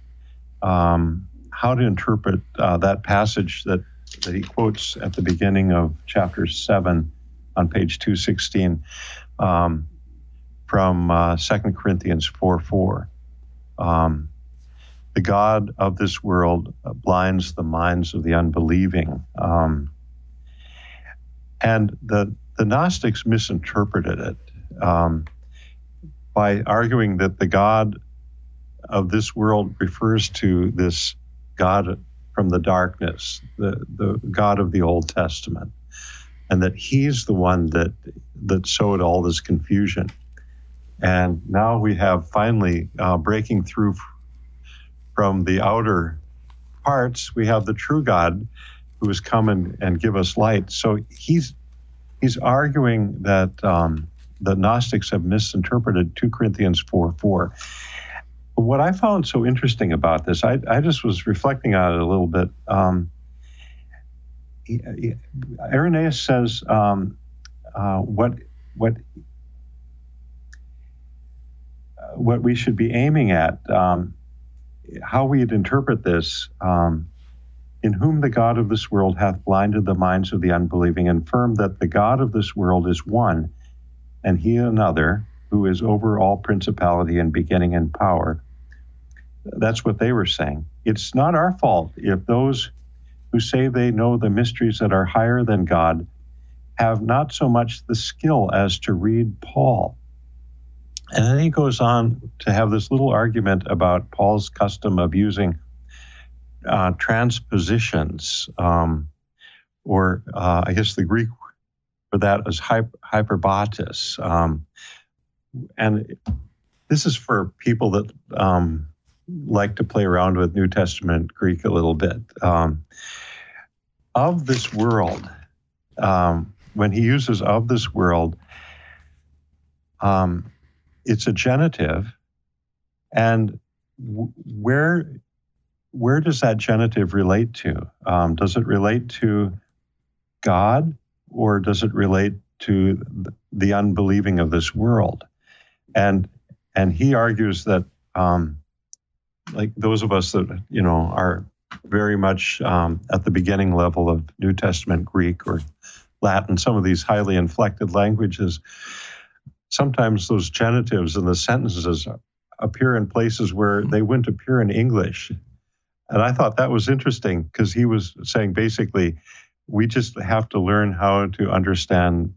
Um, how to interpret uh, that passage that, that he quotes at the beginning of chapter seven on page two sixteen um, from uh, Second Corinthians four four. Um, the God of this world blinds the minds of the unbelieving. Um, and the, the Gnostics misinterpreted it. Um, by arguing that the God of this world refers to this God from the darkness, the, the God of the Old Testament, and that he's the one that that sowed all this confusion. And now we have finally uh, breaking through from the outer parts, we have the true God who has come and, and give us light. So he's he's arguing that um, the Gnostics have misinterpreted two Corinthians four four. What I found so interesting about this, I, I just was reflecting on it a little bit. Um, Irenaeus says, um, uh, what, what, uh, what we should be aiming at, um, how we'd interpret this, um, in whom the God of this world hath blinded the minds of the unbelieving, and affirm that the God of this world is one, and he another, who is over all principality and beginning and power. That's what they were saying. It's not our fault if those who say they know the mysteries that are higher than God have not so much the skill as to read Paul. And then he goes on to have this little argument about Paul's custom of using uh, transpositions, um, or uh, I guess the Greek for that is hyperbatus. Um, and this is for people that um, like to play around with New Testament Greek a little bit. Um, of this world, um, when he uses of this world, um, it's a genitive, and w- where where does that genitive relate to? Um, does it relate to God, or does it relate to the unbelieving of this world? And and he argues that, um, like those of us that, you know, are very much um, at the beginning level of New Testament Greek or Latin, some of these highly inflected languages, sometimes those genitives in the sentences appear in places where they wouldn't appear in English. And I thought that was interesting, because he was saying basically, we just have to learn how to understand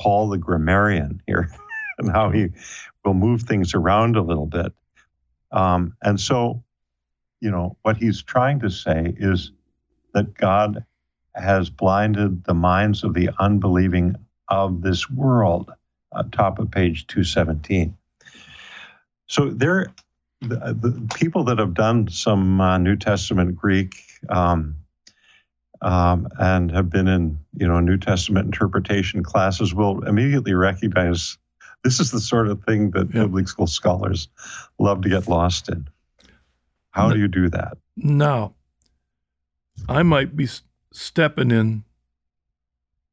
Paul the grammarian here, and how he will move things around a little bit. Um, and so, you know, what he's trying to say is that God has blinded the minds of the unbelieving of this world, uh, top of page two seventeen. So there, the, the people that have done some uh, New Testament Greek um, Um, and have been in, you know, New Testament interpretation classes will immediately recognize this is the sort of thing that yeah. biblical scholars love to get lost in. How now, do you do that? Now, I might be stepping in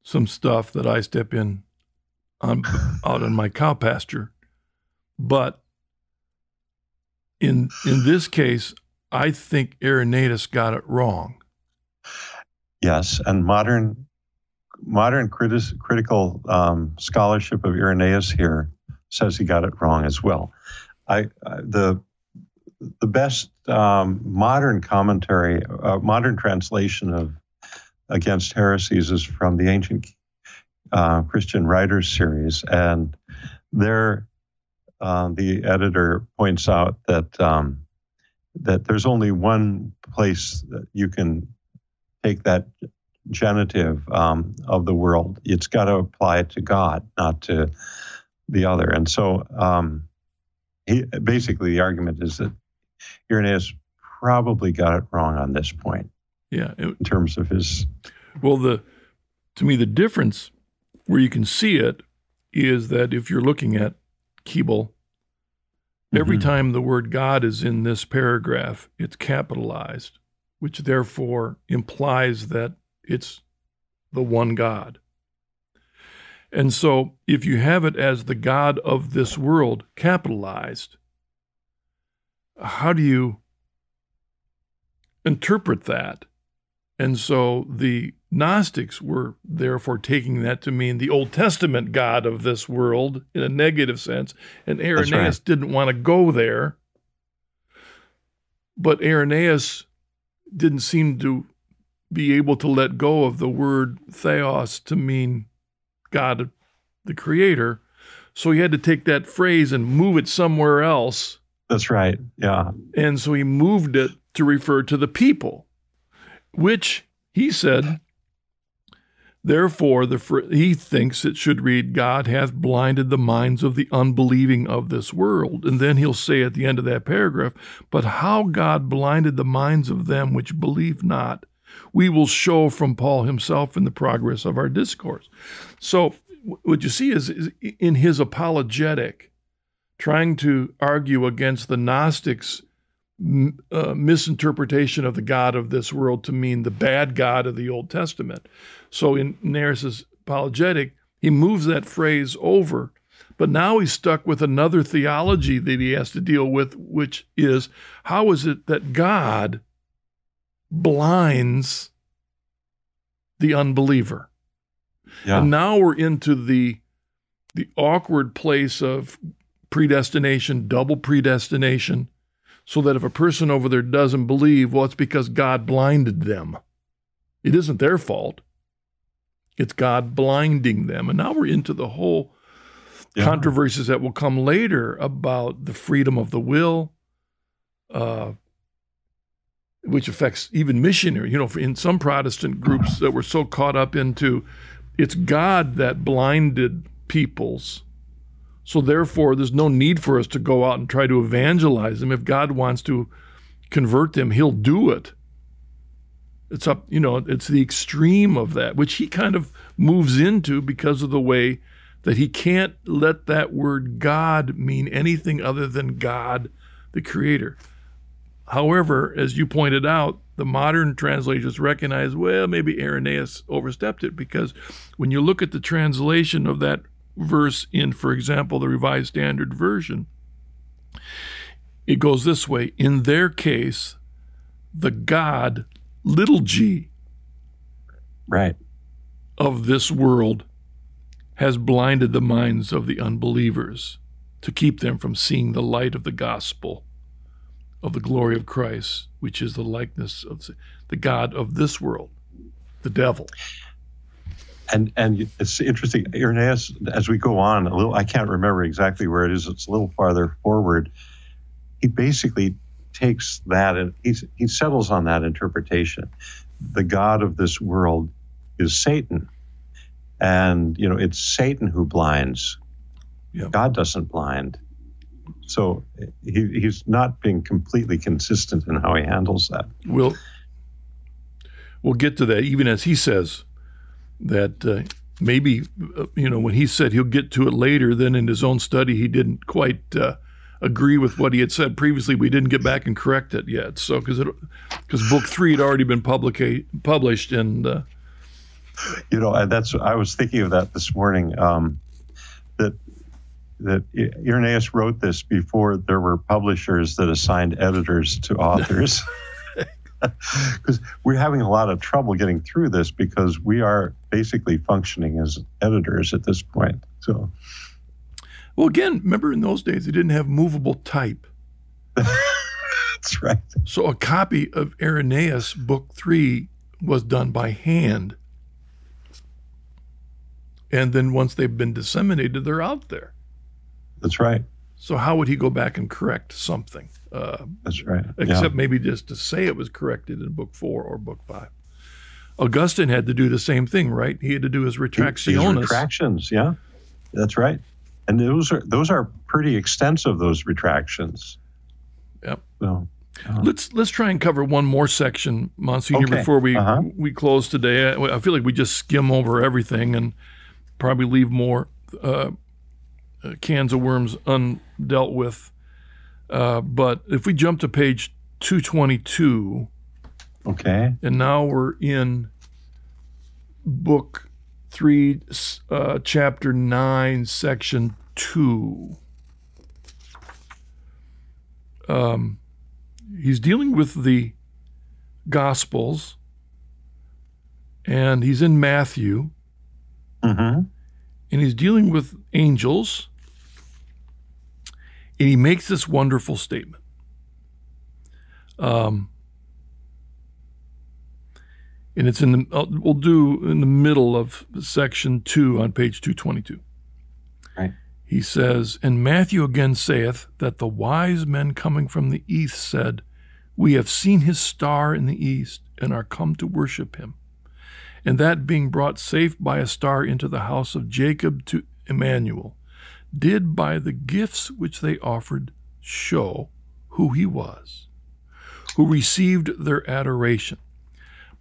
some stuff that I step in on, out in my cow pasture, but in in this case, I think Irenaeus got it wrong. Yes, and modern modern critis, critical um, scholarship of Irenaeus here says he got it wrong as well. I uh, the the best um, modern commentary, uh, modern translation of Against Heresies is from the Ancient uh, Christian Writers series, and there uh, the editor points out that um, that there's only one place that you can take that genitive um, of the world. It's got to apply to God, not to the other. And so um, he, basically the argument is that Irenaeus probably got it wrong on this point. Yeah. It, in terms of his... Well, the to me, the difference where you can see it is that if you're looking at Keeble, every mm-hmm. time the word God is in this paragraph, it's capitalized, which therefore implies that it's the one God. And so if you have it as the God of this world capitalized, how do you interpret that? And so the Gnostics were therefore taking that to mean the Old Testament God of this world in a negative sense, and Irenaeus right. didn't want to go there. But Irenaeus didn't seem to be able to let go of the word theos to mean God, the creator. So he had to take that phrase and move it somewhere else. That's right, yeah. And so he moved it to refer to the people, which he said, therefore, the fr- he thinks it should read, God hath blinded the minds of the unbelieving of this world. And then he'll say at the end of that paragraph, but how God blinded the minds of them which believe not, we will show from Paul himself in the progress of our discourse. So what you see is, is in his apologetic, trying to argue against the Gnostics' Uh, misinterpretation of the God of this world to mean the bad God of the Old Testament. So in Irenaeus' apologetic, he moves that phrase over, but now he's stuck with another theology that he has to deal with, which is, how is it that God blinds the unbeliever? Yeah. And now we're into the the awkward place of predestination, double predestination, so that if a person over there doesn't believe, well, it's because God blinded them. It isn't their fault. It's God blinding them. And now we're into the whole yeah. controversies that will come later about the freedom of the will, uh, which affects even missionary. You know, in some Protestant groups that were so caught up into, it's God that blinded peoples, so therefore, there's no need for us to go out and try to evangelize them. If God wants to convert them, he'll do it. It's up, you know, it's the extreme of that, which he kind of moves into because of the way that he can't let that word God mean anything other than God, the Creator. However, as you pointed out, the modern translators recognize, well, maybe Irenaeus overstepped it, because when you look at the translation of that verse in, for example, the Revised Standard Version, it goes this way: in their case, the God, little g, right, of this world has blinded the minds of the unbelievers to keep them from seeing the light of the gospel of the glory of Christ, which is the likeness of the God of this world, the devil. And and it's interesting, Irenaeus, as we go on a little, I can't remember exactly where it is, it's a little farther forward, he basically takes that and he's, he settles on that interpretation. The God of this world is Satan. And, you know, it's Satan who blinds. Yeah. God doesn't blind. So he, he's not being completely consistent in how he handles that. We'll, we'll get to that, even as he says, that uh, maybe, uh, you know, when he said he'll get to it later, then in his own study, he didn't quite uh, agree with what he had said previously. We didn't get back and correct it yet. So, because because book three had already been publica- published. And, uh, you know, that's, I was thinking of that this morning, um, that that Irenaeus wrote this before there were publishers that assigned editors to authors. Because we're having a lot of trouble getting through this, because we are basically functioning as editors at this point. So, well, again, remember in those days, they didn't have movable type. That's right. So a copy of Irenaeus, Book three, was done by hand. And then once they've been disseminated, they're out there. That's right. So how would he go back and correct something? Uh, That's right. Except yeah. maybe just to say it was corrected in Book Four or Book Five. Augustine had to do the same thing, right? He had to do his retractiones. His retractions, yeah. That's right. And those are those are pretty extensive. Those retractions. Yep. So uh, let's let's try and cover one more section, Monsignor, okay. before we uh-huh. we close today. I, I feel like we just skim over everything and probably leave more uh, cans of worms undealt with. Uh, but if we jump to page two twenty-two, okay, and now we're in Book three, uh, Chapter nine, Section two. Um, he's dealing with the Gospels, and he's in Matthew, mm-hmm. and he's dealing with angels. And he makes this wonderful statement. Um, and it's in the, we'll do in the middle of section two on page two twenty-two. Right. He says, "And Matthew again saith that the wise men coming from the east said, We have seen his star in the east, and are come to worship him. And that being brought safe by a star into the house of Jacob to Emmanuel, did by the gifts which they offered show who he was, who received their adoration.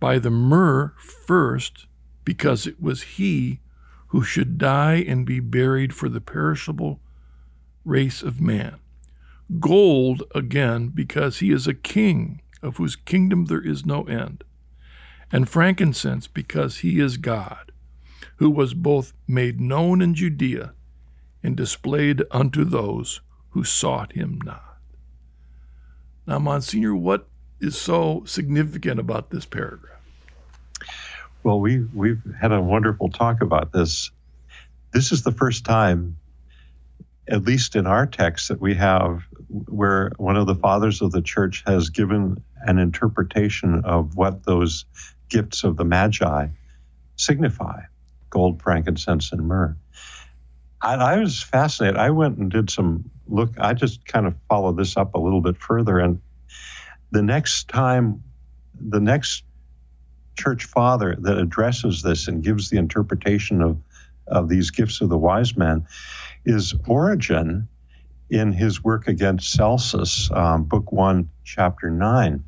By the myrrh first, because it was he who should die and be buried for the perishable race of man. Gold, again, because he is a king, of whose kingdom there is no end. And frankincense, because he is God, who was both made known in Judea and displayed unto those who sought him not." Now, Monsignor, what is so significant about this paragraph? Well, we, we've had a wonderful talk about this. This is the first time, at least in our text, that we have where one of the fathers of the church has given an interpretation of what those gifts of the Magi signify, gold, frankincense, and myrrh. I, I was fascinated. I went and did some look. I just kind of followed this up a little bit further. And the next time, the next church father that addresses this and gives the interpretation of, of these gifts of the wise men is Origen in his work against Celsus, um, book one, chapter nine.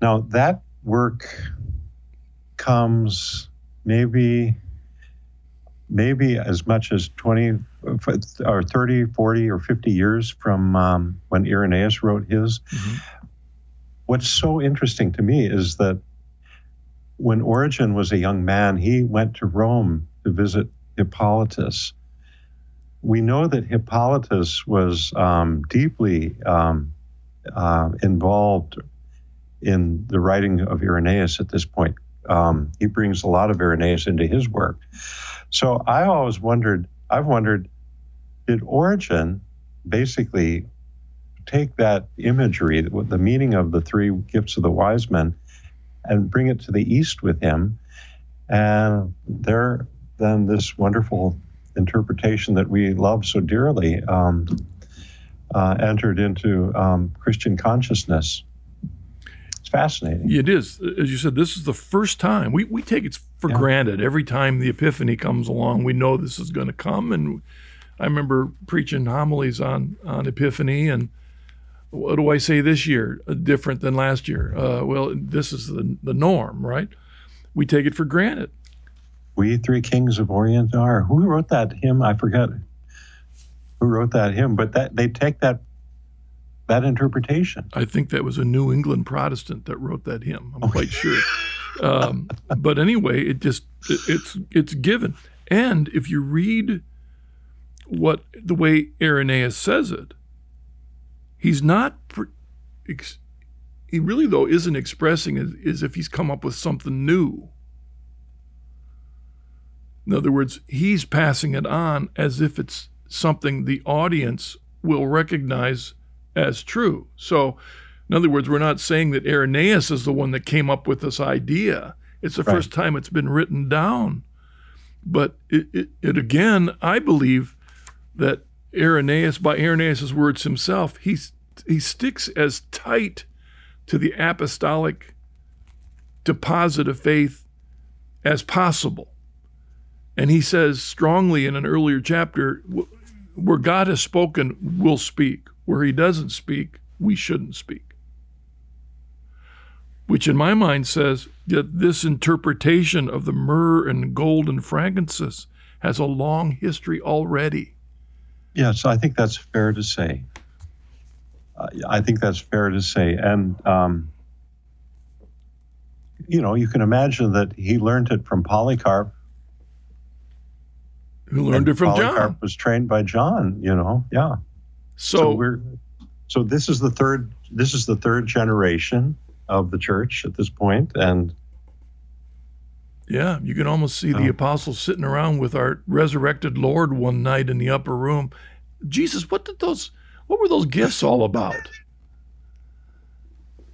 Now that work comes maybe maybe as much as twenty or thirty, forty or fifty years from um, when Irenaeus wrote his. Mm-hmm. What's so interesting to me is that when Origen was a young man, he went to Rome to visit Hippolytus. We know that Hippolytus was um, deeply um, uh, involved in the writing of Irenaeus at this point. Um, he brings a lot of Irenaeus into his work. So I always wondered, I've wondered, did Origen basically take that imagery, the meaning of the three gifts of the wise men, and bring it to the east with him, and there then this wonderful interpretation that we love so dearly um, uh, entered into um, Christian consciousness. It's fascinating. It is. As you said, this is the first time. We we take it for yeah. granted. Every time the Epiphany comes along, we know this is going to come. And I remember preaching homilies on, on Epiphany, and what do I say this year different than last year? Uh, well, this is the, the norm, right? We take it for granted. We three kings of Orient are. Who wrote that hymn? I forget who wrote that hymn, but that they take that that interpretation. I think that was a New England Protestant that wrote that hymn. I'm quite sure. Um, but anyway, it just it, it's it's given. And if you read what the way Irenaeus says it, he's not, he really, though, isn't expressing it as if he's come up with something new. In other words, he's passing it on as if it's something the audience will recognize as true. So, in other words, we're not saying that Irenaeus is the one that came up with this idea. It's the right. first time it's been written down. But it, it, it again, I believe that Irenaeus, by Irenaeus' words himself, he's He sticks as tight to the apostolic deposit of faith as possible. And he says strongly in an earlier chapter, where God has spoken, we'll speak. Where he doesn't speak, we shouldn't speak. Which in my mind says that this interpretation of the myrrh and gold and frankincense has a long history already. Yes, I think that's fair to say. I think that's fair to say. And, um, you know, you can imagine that he learned it from Polycarp. Who learned it from Polycarp John. Polycarp was trained by John, you know, yeah. So, so we're, so this is the third, this is the third generation of the church at this point. And yeah, you can almost see um, the apostles sitting around with our resurrected Lord one night in the upper room. Jesus, what did those... What were those gifts all about?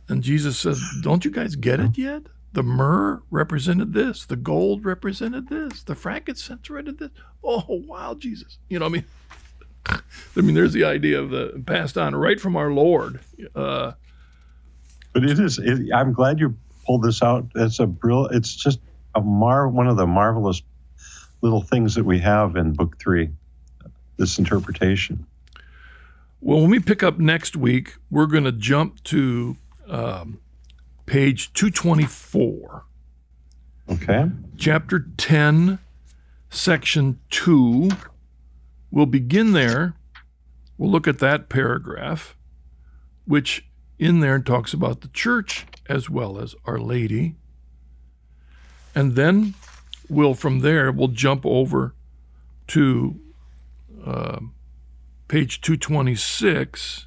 And Jesus says, don't you guys get it yet? The myrrh represented this. The gold represented this. The frankincense represented this. Oh, wow, Jesus. You know what I mean? I mean, there's the idea of the passed on right from our Lord. Uh, but it is. It, I'm glad you pulled this out. It's a brill. It's just a mar. One of the marvelous little things that we have in Book Three, this interpretation. Well, when we pick up next week, we're going to jump to um, page two twenty-four. Okay. Chapter ten, section two. We'll begin there. We'll look at that paragraph, which in there talks about the church as well as Our Lady. And then we'll, from there, we'll jump over to uh, page two twenty-six,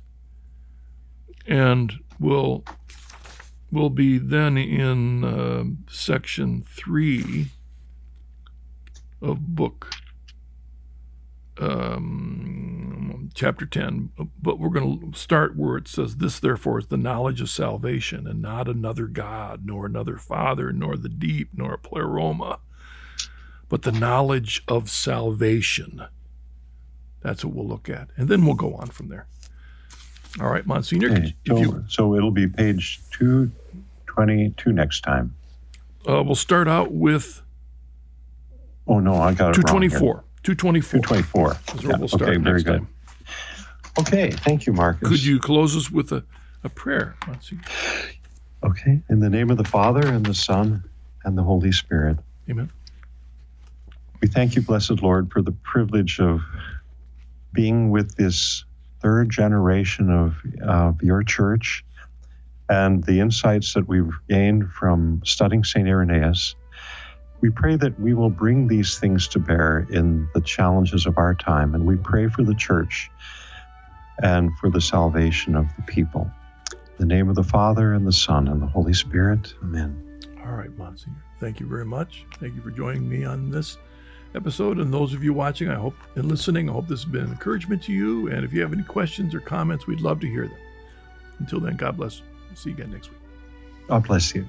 and we'll... We'll be then in uh, section three of book, um, chapter ten, but we're going to start where it says, "This therefore is the knowledge of salvation, and not another God, nor another Father, nor the deep, nor a pleroma, but the knowledge of salvation." That's what we'll look at, and then we'll go on from there. All right, Monsignor. Okay, so, you, so it'll be page two twenty-two next time. Uh, we'll start out with... Oh, no, I got it two twenty-four. Wrong here. two twenty-four. two twenty-four. That's yeah, where we'll start okay, next very good. Time. Okay, thank you, Marcus. Could you close us with a, a prayer, Monsignor? Okay, in the name of the Father, and the Son, and the Holy Spirit. Amen. We thank you, blessed Lord, for the privilege of being with this third generation of, uh, of your church, and the insights that we've gained from studying Saint Irenaeus. We pray that we will bring these things to bear in the challenges of our time, and we pray for the church and for the salvation of the people. In the name of the Father, and the Son, and the Holy Spirit. Amen. All right, Monsignor. Thank you very much. Thank you for joining me on this episode, and those of you watching, I hope, and listening, I hope this has been an encouragement to you, and if you have any questions or comments, we'd love to hear them. Until then, God bless. We'll see you again next week. God bless you.